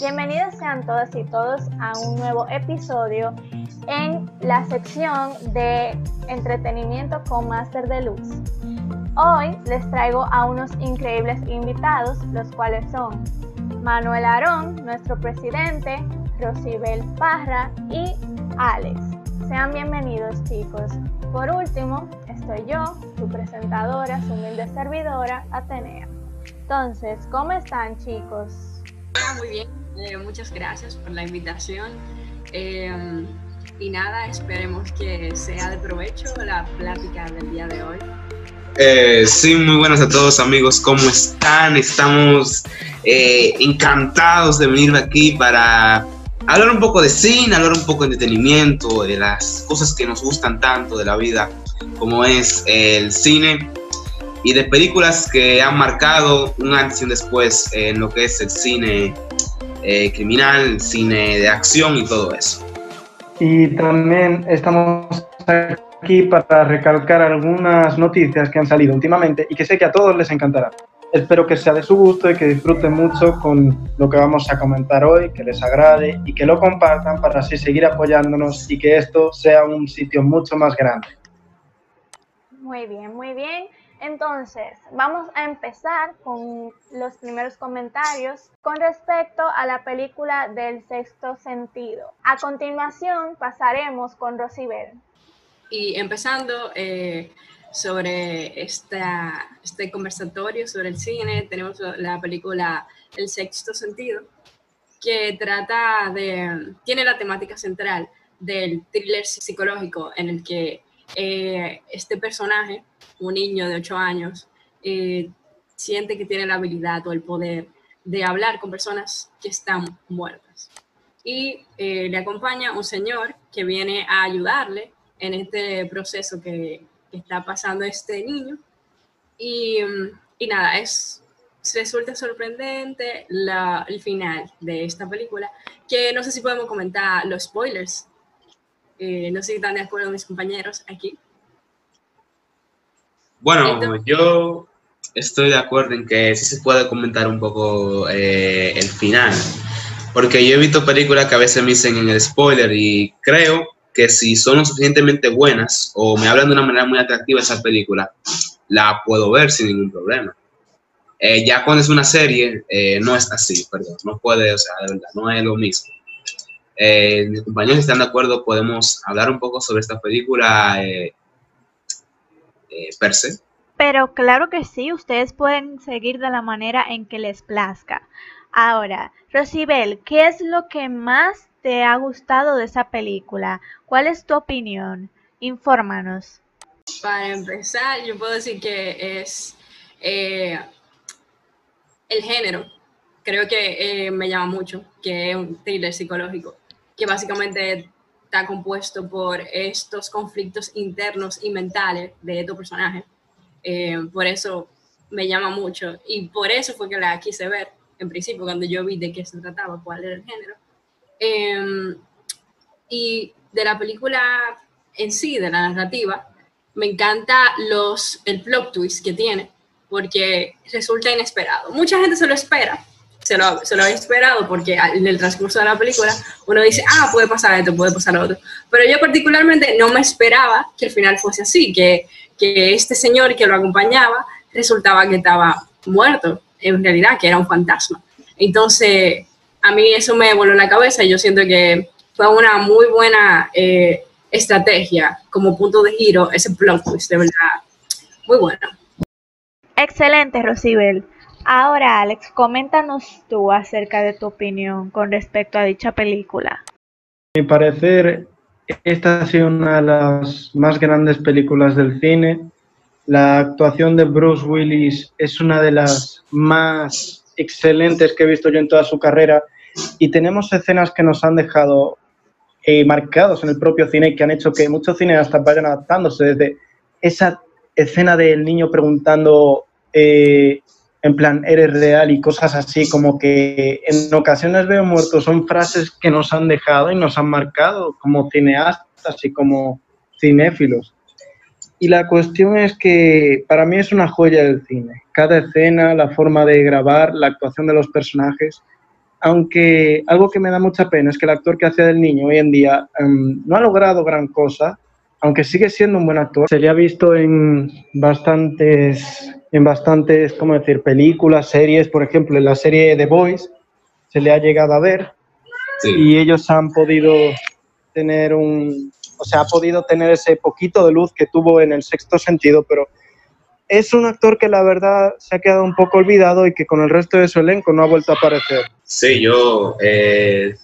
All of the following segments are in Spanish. Bienvenidos sean todas y todos a un nuevo episodio en la sección de entretenimiento con Master de Luz. Hoy les traigo a unos increíbles invitados, los cuales son Manuel Aarón, nuestro presidente, Rocibel Parra y Alex. Sean bienvenidos, chicos. Por último, estoy yo, su presentadora, su humilde servidora, Atenea. Entonces, ¿cómo están, chicos? Muy bien, muchas gracias por la invitación. Y nada, esperemos que sea de provecho la plática del día de hoy. Sí, muy buenas a todos, amigos. ¿Cómo están? Estamos encantados de venir aquí para hablar un poco de cine, hablar un poco de entretenimiento, de las cosas que nos gustan tanto de la vida, como es el cine, y de películas que han marcado un antes y un después en lo que es el cine criminal, cine de acción y todo eso. Y también estamos aquí para recalcar algunas noticias que han salido últimamente y que sé que a todos les encantará. Espero que sea de su gusto y que disfruten mucho con lo que vamos a comentar hoy, que les agrade y que lo compartan para así seguir apoyándonos y que esto sea un sitio mucho más grande. Muy bien, muy bien. Entonces, vamos a empezar con los primeros comentarios con respecto a la película del Sexto Sentido. A continuación, pasaremos con Rocibel. Y empezando sobre este conversatorio sobre el cine, tenemos la película El Sexto Sentido, que tiene la temática central del thriller psicológico en el que este personaje, un niño de 8 años, siente que tiene la habilidad o el poder de hablar con personas que están muertas. Y le acompaña un señor que viene a ayudarle en este proceso que está pasando este niño. Y nada, resulta sorprendente el final de esta película, que no sé si podemos comentar los spoilers. No sé si están de acuerdo mis compañeros aquí. Bueno, entonces, yo estoy de acuerdo en que sí se puede comentar un poco el final, porque yo he visto películas que a veces me dicen en el spoiler y creo que si son lo suficientemente buenas o me hablan de una manera muy atractiva esa película, la puedo ver sin ningún problema. Ya cuando es una serie, no es así, perdón, no puede, o sea, de verdad, no es lo mismo. Mis compañeros, si están de acuerdo, podemos hablar un poco sobre esta película per se. Pero claro que sí, ustedes pueden seguir de la manera en que les plazca. Ahora, Rocibel, ¿qué es lo que más te ha gustado de esa película? ¿Cuál es tu opinión? Infórmanos. Para empezar, yo puedo decir que es el género. Creo que me llama mucho, que es un thriller psicológico, que básicamente está compuesto por estos conflictos internos y mentales de estos personajes. Por eso me llama mucho y por eso fue que la quise ver en principio cuando yo vi de qué se trataba, cuál era el género. Y de la película en sí, de la narrativa, me encanta el plot twist que tiene, porque resulta inesperado. Mucha gente se lo espera, se lo había esperado, porque en el transcurso de la película uno dice, ah, puede pasar esto, puede pasar lo otro. Pero yo particularmente no me esperaba que el final fuese así, que este señor que lo acompañaba resultaba que estaba muerto, en realidad, que era un fantasma. Entonces, a mí eso me voló la cabeza y yo siento que fue una muy buena estrategia como punto de giro, ese plot twist, de verdad, muy bueno. Excelente, Rocibel. Ahora, Alex, coméntanos tú acerca de tu opinión con respecto a dicha película. A mi parecer, esta ha sido una de las más grandes películas del cine. La actuación de Bruce Willis es una de las más excelentes que he visto yo en toda su carrera y tenemos escenas que nos han dejado marcados en el propio cine, que han hecho que muchos cineastas vayan adaptándose, desde esa escena del niño preguntando en plan, eres real y cosas así, como que en ocasiones veo muertos, son frases que nos han dejado y nos han marcado como cineastas y como cinéfilos. Y la cuestión es que para mí es una joya del cine, cada escena, la forma de grabar, la actuación de los personajes, aunque algo que me da mucha pena es que el actor que hacía del niño hoy en día no ha logrado gran cosa, aunque sigue siendo un buen actor. Se le ha visto en bastantes, ¿cómo decir?, películas, series. Por ejemplo, en la serie The Boys se le ha llegado a ver, sí, y ellos han podido tener ha podido tener ese poquito de luz que tuvo en El Sexto Sentido, pero es un actor que la verdad se ha quedado un poco olvidado y que con el resto de su elenco no ha vuelto a aparecer. Sí, yo,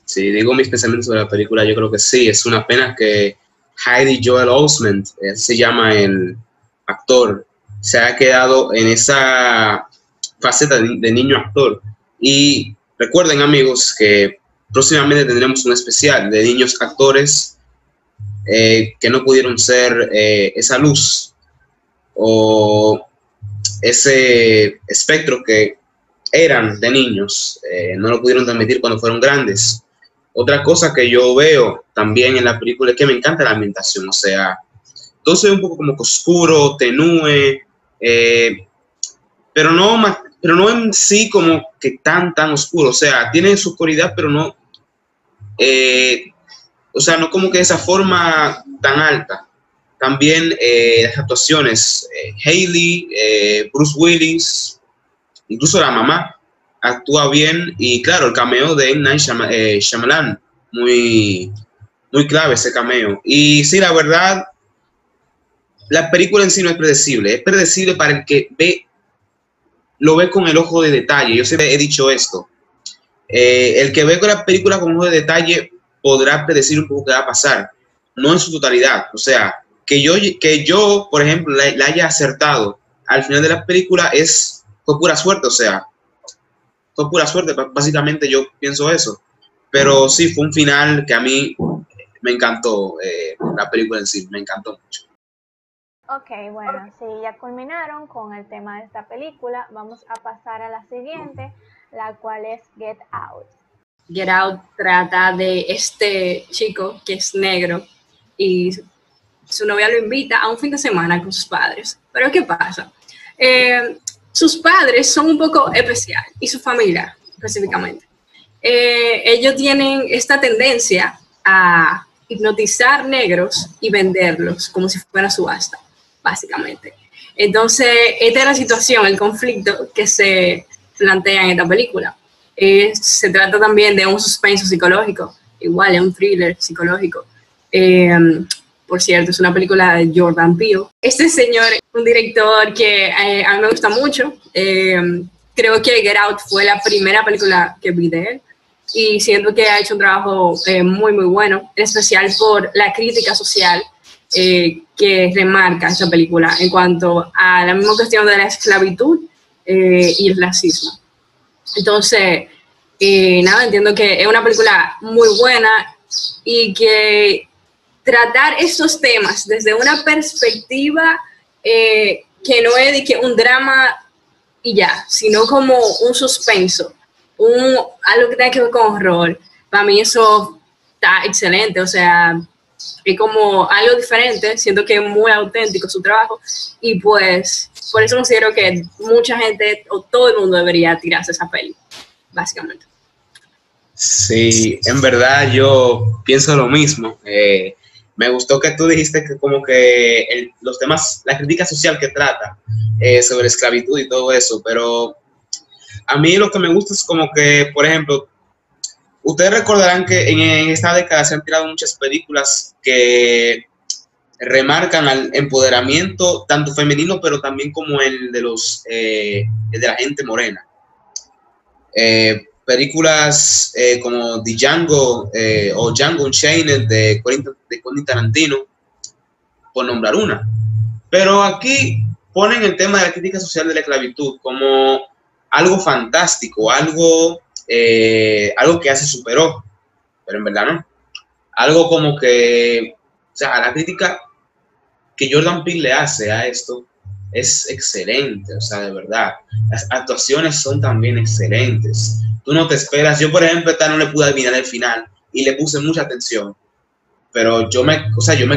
si digo mis pensamientos sobre la película, yo creo que sí, es una pena que Haley Joel Osment, se llama el actor, se ha quedado en esa faceta de niño actor. Y recuerden, amigos, que próximamente tendremos un especial de niños actores que no pudieron ser esa luz o ese espectro que eran de niños, no lo pudieron transmitir cuando fueron grandes. Otra cosa que yo veo también en la película es que me encanta la ambientación, o sea, todo se ve un poco como oscuro, tenue, pero no en sí como que tan oscuro, o sea, tiene su oscuridad, pero no, no como que esa forma tan alta. También las actuaciones, Haley, Bruce Willis, incluso la mamá, actúa bien, y claro, el cameo de Night Shyamalan, muy clave ese cameo. Y sí, la verdad, la película en sí no es predecible, es predecible para el que lo ve con el ojo de detalle. Yo siempre he dicho esto, el que ve con la película con ojo de detalle podrá predecir un poco qué va a pasar, no en su totalidad, o sea, que yo por ejemplo, la haya acertado al final de la película fue pura suerte, o sea, fue pura suerte, básicamente yo pienso eso. Pero sí, fue un final que a mí me encantó, la película en sí, me encantó mucho. Ok, bueno, si ya culminaron con el tema de esta película, vamos a pasar a la siguiente, la cual es Get Out. Get Out trata de este chico que es negro y su novia lo invita a un fin de semana con sus padres. Pero ¿qué pasa? Sus padres son un poco especial, y su familia específicamente. Ellos tienen esta tendencia a hipnotizar negros y venderlos como si fuera subasta, básicamente. Entonces, esta es la situación, el conflicto que se plantea en esta película. Se trata también de un suspenso psicológico, igual es un thriller psicológico. Por cierto, es una película de Jordan Peele. Este señor, un director que a mí me gusta mucho. Creo que Get Out fue la primera película que vi de él. Y siento que ha hecho un trabajo muy bueno, en especial por la crítica social que remarca esta película en cuanto a la misma cuestión de la esclavitud y el racismo. Entonces, nada, entiendo que es una película muy buena y que tratar estos temas desde una perspectiva que no es de que un drama y ya, sino como un suspenso, algo que tenga que ver con horror. Para mí eso está excelente, o sea, es como algo diferente, siento que es muy auténtico su trabajo, y pues por eso considero que mucha gente o todo el mundo debería tirarse esa peli, básicamente. Sí, en verdad yo pienso lo mismo. Me gustó que tú dijiste que como que los temas, la crítica social que trata sobre esclavitud y todo eso, pero a mí lo que me gusta es como que, por ejemplo, ustedes recordarán que en esta década se han tirado muchas películas que remarcan al empoderamiento tanto femenino, pero también como el de la gente morena. Películas como Django o Django Unchained de Quentin Tarantino, por nombrar una. Pero aquí ponen el tema de la crítica social de la esclavitud como algo fantástico, algo que ya se superó, pero en verdad no. Algo como que, o sea, la crítica que Jordan Peele le hace a esto es excelente, o sea, de verdad. Las actuaciones son también excelentes. Tú no te esperas. Yo, por ejemplo, esta no le pude adivinar el final y le puse mucha atención. Pero yo me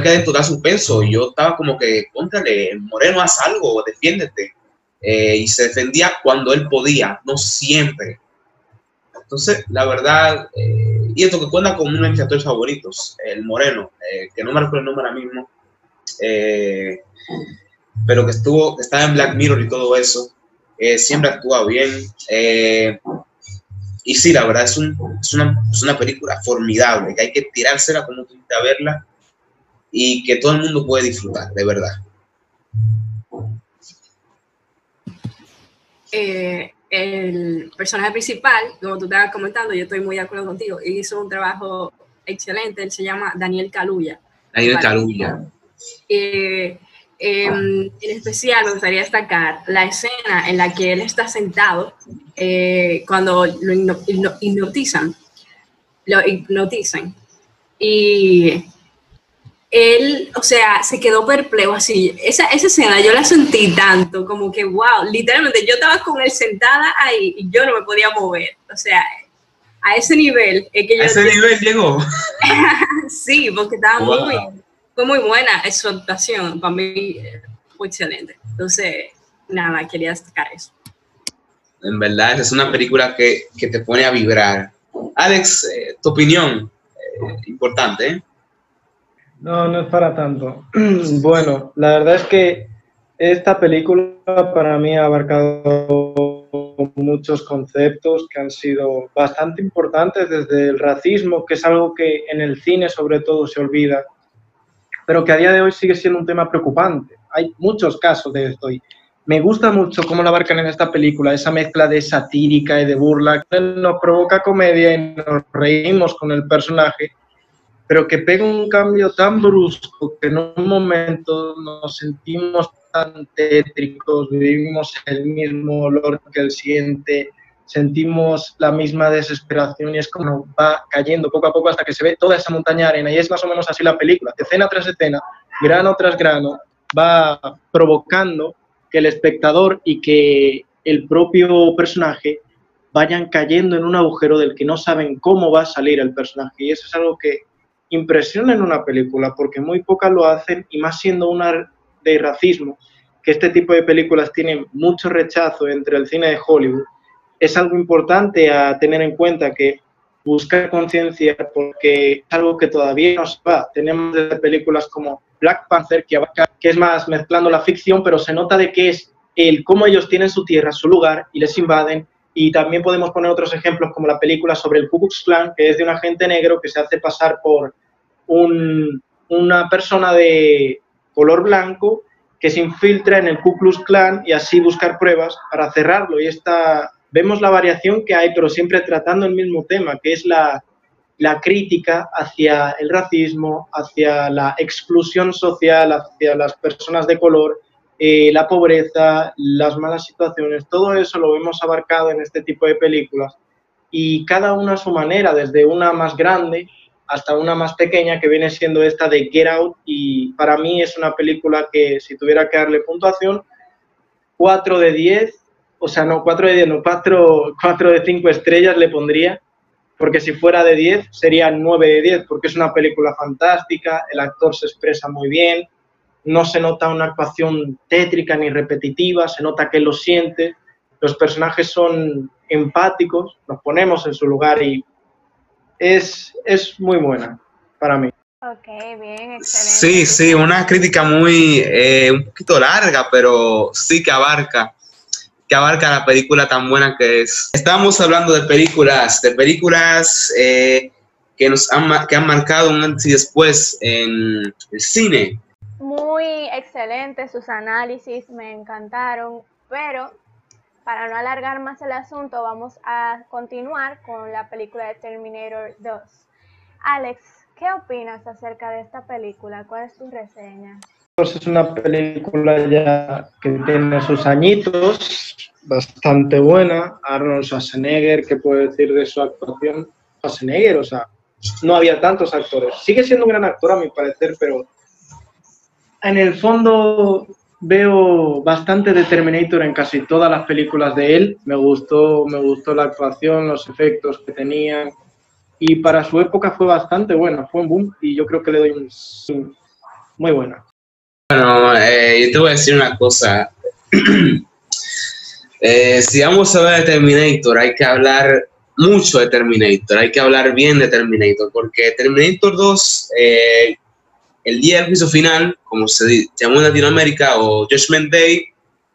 quedé en total suspenso y yo estaba como que, póntale, Moreno, haz algo, defiéndete. Y se defendía cuando él podía, no siempre. Entonces, la verdad, y esto que cuenta con uno de mis actores favoritos, el Moreno, que no me recuerdo el nombre ahora mismo, pero que estaba en Black Mirror y todo eso, siempre actúa bien. Y sí, la verdad, es una película formidable, que hay que tirársela como tú quieras verla y que todo el mundo puede disfrutar, de verdad. El personaje principal, como tú estabas comentando, yo estoy muy de acuerdo contigo, hizo un trabajo excelente, él se llama Daniel Caluya. Daniel Caluya. En especial me gustaría destacar la escena en la que él está sentado cuando lo hipnotizan. Y él, o sea, se quedó perplejo así. Esa escena yo la sentí tanto, como que wow, literalmente yo estaba con él sentada ahí y yo no me podía mover. O sea, a ese nivel es que yo... ¿A ese nivel llegó? Sí, porque estaba wow. Fue muy buena su actuación, para mí fue excelente. Entonces, nada, quería destacar eso. En verdad, es una película que te pone a vibrar. Alex, tu opinión, importante, ¿eh? No, no es para tanto. Bueno, la verdad es que esta película para mí ha abarcado muchos conceptos que han sido bastante importantes, desde el racismo, que es algo que en el cine sobre todo se olvida, pero que a día de hoy sigue siendo un tema preocupante. Hay muchos casos de esto y me gusta mucho cómo lo abarcan en esta película, esa mezcla de satírica y de burla que nos provoca comedia y nos reímos con el personaje, pero que pega un cambio tan brusco que en un momento nos sentimos tan tétricos, vivimos el mismo olor que él siente, sentimos la misma desesperación y es como va cayendo poco a poco hasta que se ve toda esa montaña de arena y es más o menos así la película, escena tras escena, grano tras grano, va provocando que el espectador y que el propio personaje vayan cayendo en un agujero del que no saben cómo va a salir el personaje y eso es algo que impresiona en una película porque muy pocas lo hacen y más siendo una de racismo, que este tipo de películas tienen mucho rechazo entre el cine de Hollywood. Es algo importante a tener en cuenta que buscar conciencia porque es algo que todavía no se va. Tenemos películas como Black Panther, que es más mezclando la ficción, pero se nota de que es el cómo ellos tienen su tierra, su lugar, y les invaden. Y también podemos poner otros ejemplos como la película sobre el Ku Klux Klan, que es de un agente negro que se hace pasar por una persona de color blanco que se infiltra en el Ku Klux Klan y así buscar pruebas para cerrarlo. Y esta... Vemos la variación que hay, pero siempre tratando el mismo tema, que es la crítica hacia el racismo, hacia la exclusión social, hacia las personas de color, la pobreza, las malas situaciones. Todo eso lo hemos abarcado en este tipo de películas y cada una a su manera, desde una más grande hasta una más pequeña, que viene siendo esta de Get Out, y para mí es una película que, si tuviera que darle puntuación, 4 de 10, o sea, no, 4 de 10, no, 4 de 5 estrellas le pondría, porque si fuera de 10 sería 9 de 10, porque es una película fantástica, el actor se expresa muy bien, no se nota una actuación tétrica ni repetitiva, se nota que lo siente, los personajes son empáticos, nos ponemos en su lugar y es muy buena para mí. Ok, bien, excelente. Sí, sí, una crítica muy, un poquito larga, pero sí que abarca la película tan buena que es. Estamos hablando de películas que han marcado un antes y después en el cine. Muy excelente, sus análisis me encantaron, pero para no alargar más el asunto, vamos a continuar con la película de Terminator 2. Alex, ¿qué opinas acerca de esta película? ¿Cuál es tu reseña? Es una película ya que tiene sus añitos, bastante buena. Arnold Schwarzenegger, ¿qué puedo decir de su actuación? Schwarzenegger, o sea, no había tantos actores. Sigue siendo un gran actor a mi parecer, pero en el fondo veo bastante de Terminator en casi todas las películas de él. Me gustó la actuación, los efectos que tenían, y para su época fue bastante buena, fue un boom, y yo creo que le doy un muy buena. Bueno, yo te voy a decir una cosa. Si vamos a ver Terminator, hay que hablar mucho de Terminator, hay que hablar bien de Terminator, porque Terminator 2, el día del juicio final, como se llamó en Latinoamérica, o Judgment Day,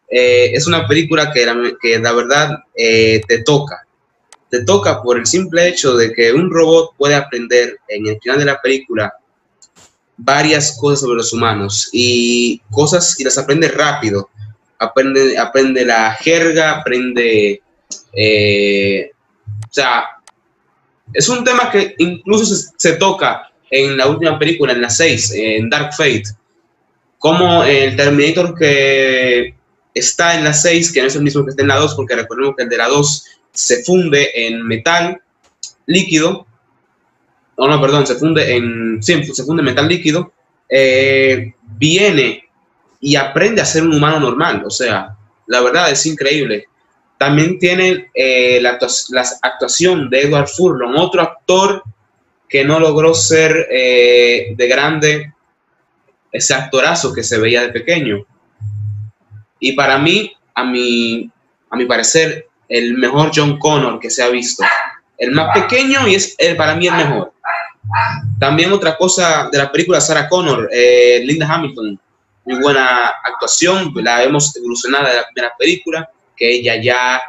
es una película que la verdad te toca por el simple hecho de que un robot puede aprender en el final de la película varias cosas sobre los humanos, y las aprende rápido. Aprende la jerga, aprende... o sea, es un tema que incluso se toca en la última película, en la 6, en Dark Fate. Como el Terminator que está en la 6, que no es el mismo que está en la 2, porque recordemos que el de la 2 se funde en metal líquido. Se funde en metal líquido. Viene y aprende a ser un humano normal. O sea, la verdad es increíble. También tiene la actuación de Edward Furlong, otro actor que no logró ser de grande ese actorazo que se veía de pequeño. Y para mí, a mi parecer, el mejor John Connor que se ha visto. El más pequeño y es para mí el mejor. También otra cosa de la película, Sarah Connor, Linda Hamilton. Muy buena actuación, la vemos evolucionada de la primera película, que ella ya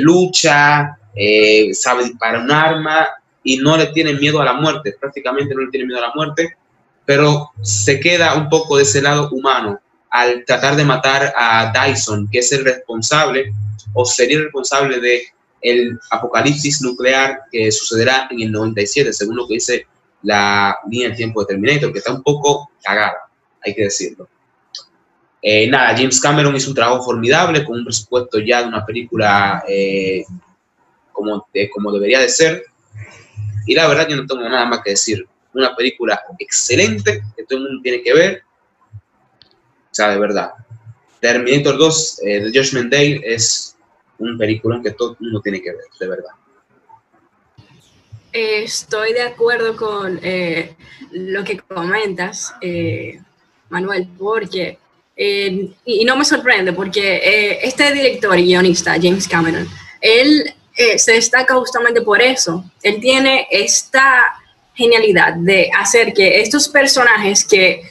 lucha, sabe disparar un arma y no le tiene miedo a la muerte, prácticamente no le tiene miedo a la muerte, pero se queda un poco de ese lado humano al tratar de matar a Dyson, que es el responsable, o sería el responsable de el apocalipsis nuclear que sucederá en el 97, según lo que dice la línea del tiempo de Terminator, que está un poco cagada, hay que decirlo. James Cameron hizo un trabajo formidable con un presupuesto ya de una película como debería de ser, y la verdad yo no tengo nada más que decir. Una película excelente que todo el mundo tiene que ver. O sea, de verdad, Terminator 2, The Judgment Day, es un película que todo el mundo tiene que ver, de verdad. Estoy de acuerdo con lo que comentas, Manuel, porque y no me sorprende porque este director y guionista, James Cameron, él se destaca justamente por eso. Él tiene esta genialidad de hacer que estos personajes que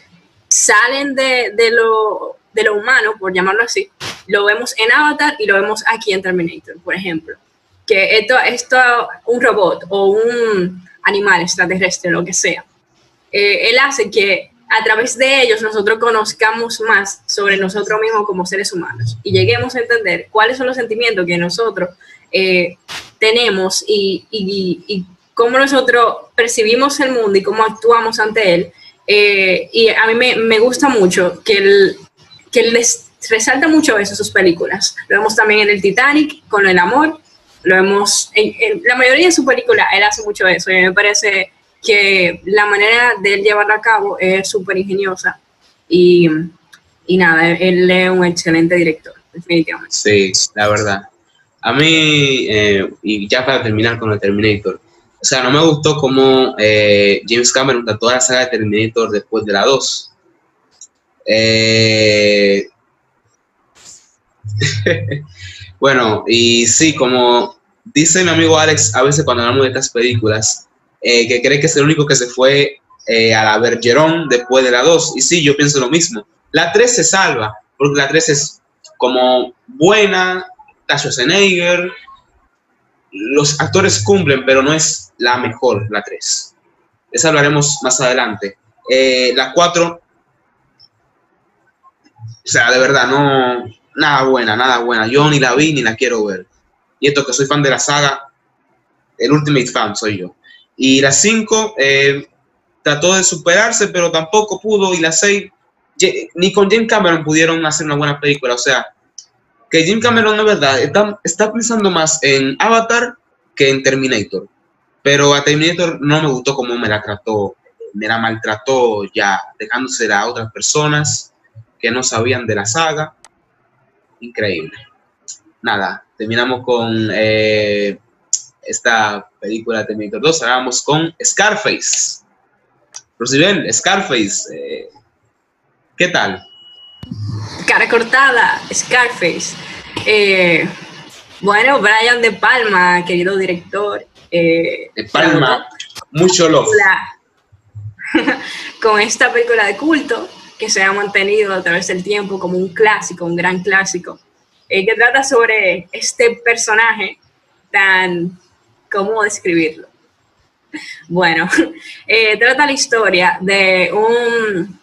salen de lo humano, por llamarlo así, lo vemos en Avatar y lo vemos aquí en Terminator, por ejemplo. Que esto un robot o un animal extraterrestre, lo que sea, él hace que a través de ellos nosotros conozcamos más sobre nosotros mismos como seres humanos y lleguemos a entender cuáles son los sentimientos que nosotros tenemos y cómo nosotros percibimos el mundo y cómo actuamos ante él. Y a mí me gusta mucho que él les resalta mucho eso en sus películas. Lo vemos también en el Titanic, con el amor. Lo vemos en la mayoría de sus películas, él hace mucho eso y me parece que la manera de él llevarlo a cabo es súper ingeniosa y nada, él es un excelente director, definitivamente. Sí, la verdad. A mí, y ya para terminar con el Terminator, o sea, no me gustó cómo James Cameron trató la saga de Terminator después de la 2. Bueno, y sí, como dice mi amigo Alex, a veces cuando hablamos de estas películas, que cree que es el único que se fue a la Bergeron después de la 2. Y sí, yo pienso lo mismo. La 3 se salva, porque la 3 es como buena, Schwarzenegger, los actores cumplen, pero no es la mejor, la 3. Esa hablaremos más adelante. La 4, o sea, de verdad, no, nada buena, nada buena. Yo ni la vi ni la quiero ver. Y esto que soy fan de la saga, el Ultimate Fan soy yo. Y la 5 trató de superarse, pero tampoco pudo. Y la 6, ni con James Cameron pudieron hacer una buena película. O sea, que James Cameron, la verdad, está pensando más en Avatar que en Terminator. Pero a Terminator no me gustó cómo me la maltrató ya, dejándosela a otras personas. que no sabían de la saga. Increíble. Nada, terminamos con esta película de Terminator 2. Ahora vamos con Scarface. Rocibel, Scarface, ¿qué tal? Cara cortada, Scarface. Bueno, Brian De Palma, querido director. De Palma, mucho love. Con esta película de culto que se ha mantenido a través del tiempo como un clásico, un gran clásico, que trata sobre este personaje tan... ¿Cómo describirlo? Bueno, trata la historia de un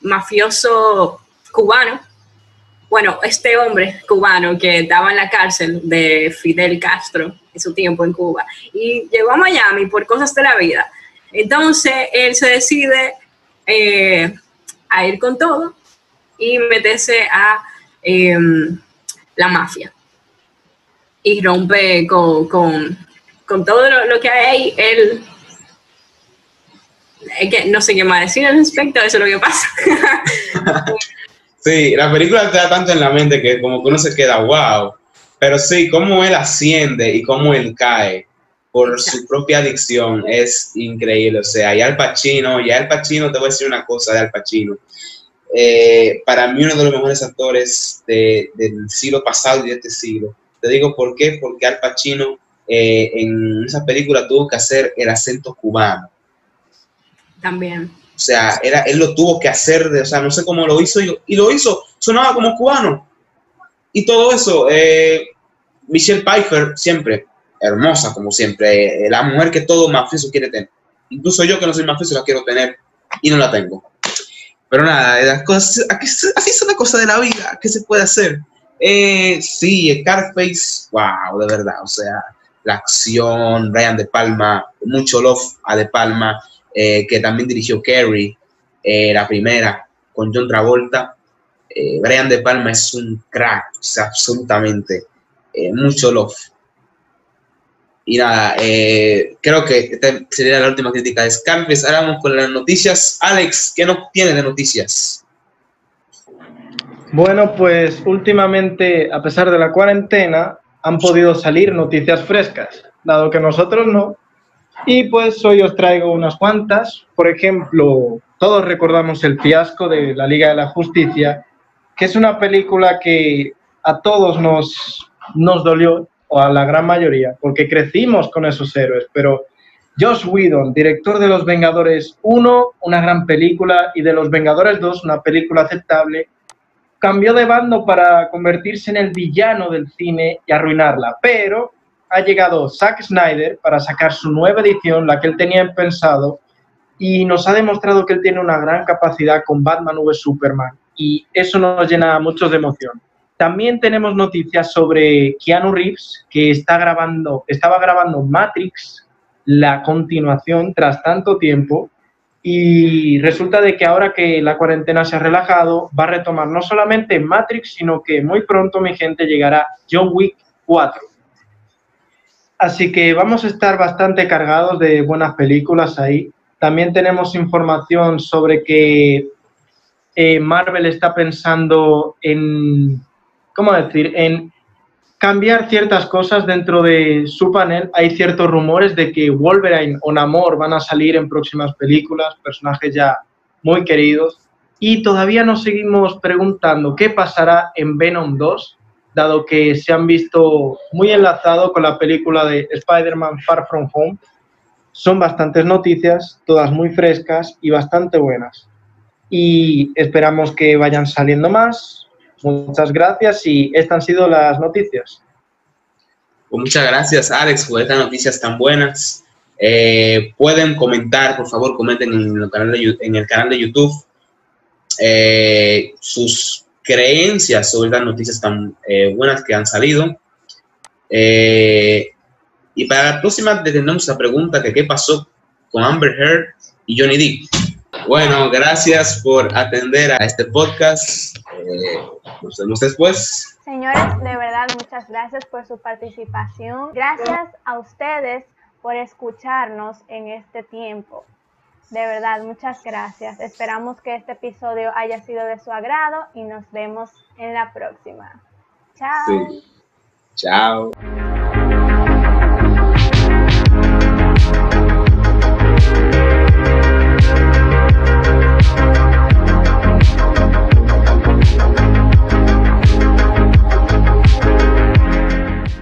mafioso cubano, bueno, este hombre cubano que estaba en la cárcel de Fidel Castro en su tiempo en Cuba y llegó a Miami por cosas de la vida. Entonces, él se decide a ir con todo y meterse a la mafia. Y rompe con todo lo que hay. Él, es que no sé qué más decir al respecto, eso es lo que pasa. Sí, la película te da tanto en la mente que como que uno se queda wow. Pero sí, cómo él asciende y cómo él cae por su propia adicción es increíble. O sea, y Al Pacino, te voy a decir una cosa de Al Pacino. Para mí uno de los mejores actores del siglo pasado y de este siglo. Te digo por qué, porque Al Pacino en esa película tuvo que hacer el acento cubano. También. O sea, él lo tuvo que hacer, o sea, no sé cómo lo hizo, y lo hizo, sonaba como cubano. Y todo eso, Michelle Pfeiffer siempre... hermosa, como siempre, la mujer que todo mafioso quiere tener. Incluso yo, que no soy mafioso, la quiero tener y no la tengo. Pero nada, las cosas, así son las cosas de la vida. ¿Qué se puede hacer? Sí, Scarface, wow, de verdad. O sea, la acción, Brian De Palma, mucho love a De Palma, que también dirigió Carrie, la primera, con John Travolta. Brian De Palma es un crack, o sea, absolutamente. Mucho love. Y nada, creo que esta sería la última crítica de Scarface. Ahora vamos con las noticias. Alex, ¿qué nos tiene de noticias? Bueno, pues últimamente, a pesar de la cuarentena, han podido salir noticias frescas, dado que nosotros no. Y pues hoy os traigo unas cuantas. Por ejemplo, todos recordamos el fiasco de La Liga de la Justicia, que es una película que a todos nos dolió, o a la gran mayoría, porque crecimos con esos héroes, pero Joss Whedon, director de Los Vengadores 1, una gran película, y de Los Vengadores 2, una película aceptable, cambió de bando para convertirse en el villano del cine y arruinarla, pero ha llegado Zack Snyder para sacar su nueva edición, la que él tenía pensado, y nos ha demostrado que él tiene una gran capacidad con Batman v Superman, y eso nos llena a muchos de emoción. También tenemos noticias sobre Keanu Reeves, que estaba grabando Matrix, la continuación, tras tanto tiempo, y resulta de que ahora que la cuarentena se ha relajado, va a retomar no solamente Matrix, sino que muy pronto, mi gente, llegará John Wick 4. Así que vamos a estar bastante cargados de buenas películas ahí. También tenemos información sobre que Marvel está pensando en... ¿cómo decir? En cambiar ciertas cosas dentro de su panel. Hay ciertos rumores de que Wolverine o Namor van a salir en próximas películas, personajes ya muy queridos. Y todavía nos seguimos preguntando qué pasará en Venom 2, dado que se han visto muy enlazados con la película de Spider-Man Far From Home. Son bastantes noticias, todas muy frescas y bastante buenas. Y esperamos que vayan saliendo más. Muchas gracias y estas han sido las noticias. Pues muchas gracias, Alex, por estas noticias tan buenas. Pueden comentar, por favor, comenten en el canal de YouTube sus creencias sobre estas noticias tan buenas que han salido. Y para la próxima tendremos la pregunta de qué pasó con Amber Heard y Johnny Depp. Bueno, gracias por atender a este podcast. Nos vemos después. Señores, de verdad, muchas gracias por su participación. Gracias a ustedes por escucharnos en este tiempo. De verdad, muchas gracias. Esperamos que este episodio haya sido de su agrado y nos vemos en la próxima. Chao. Sí. Chao.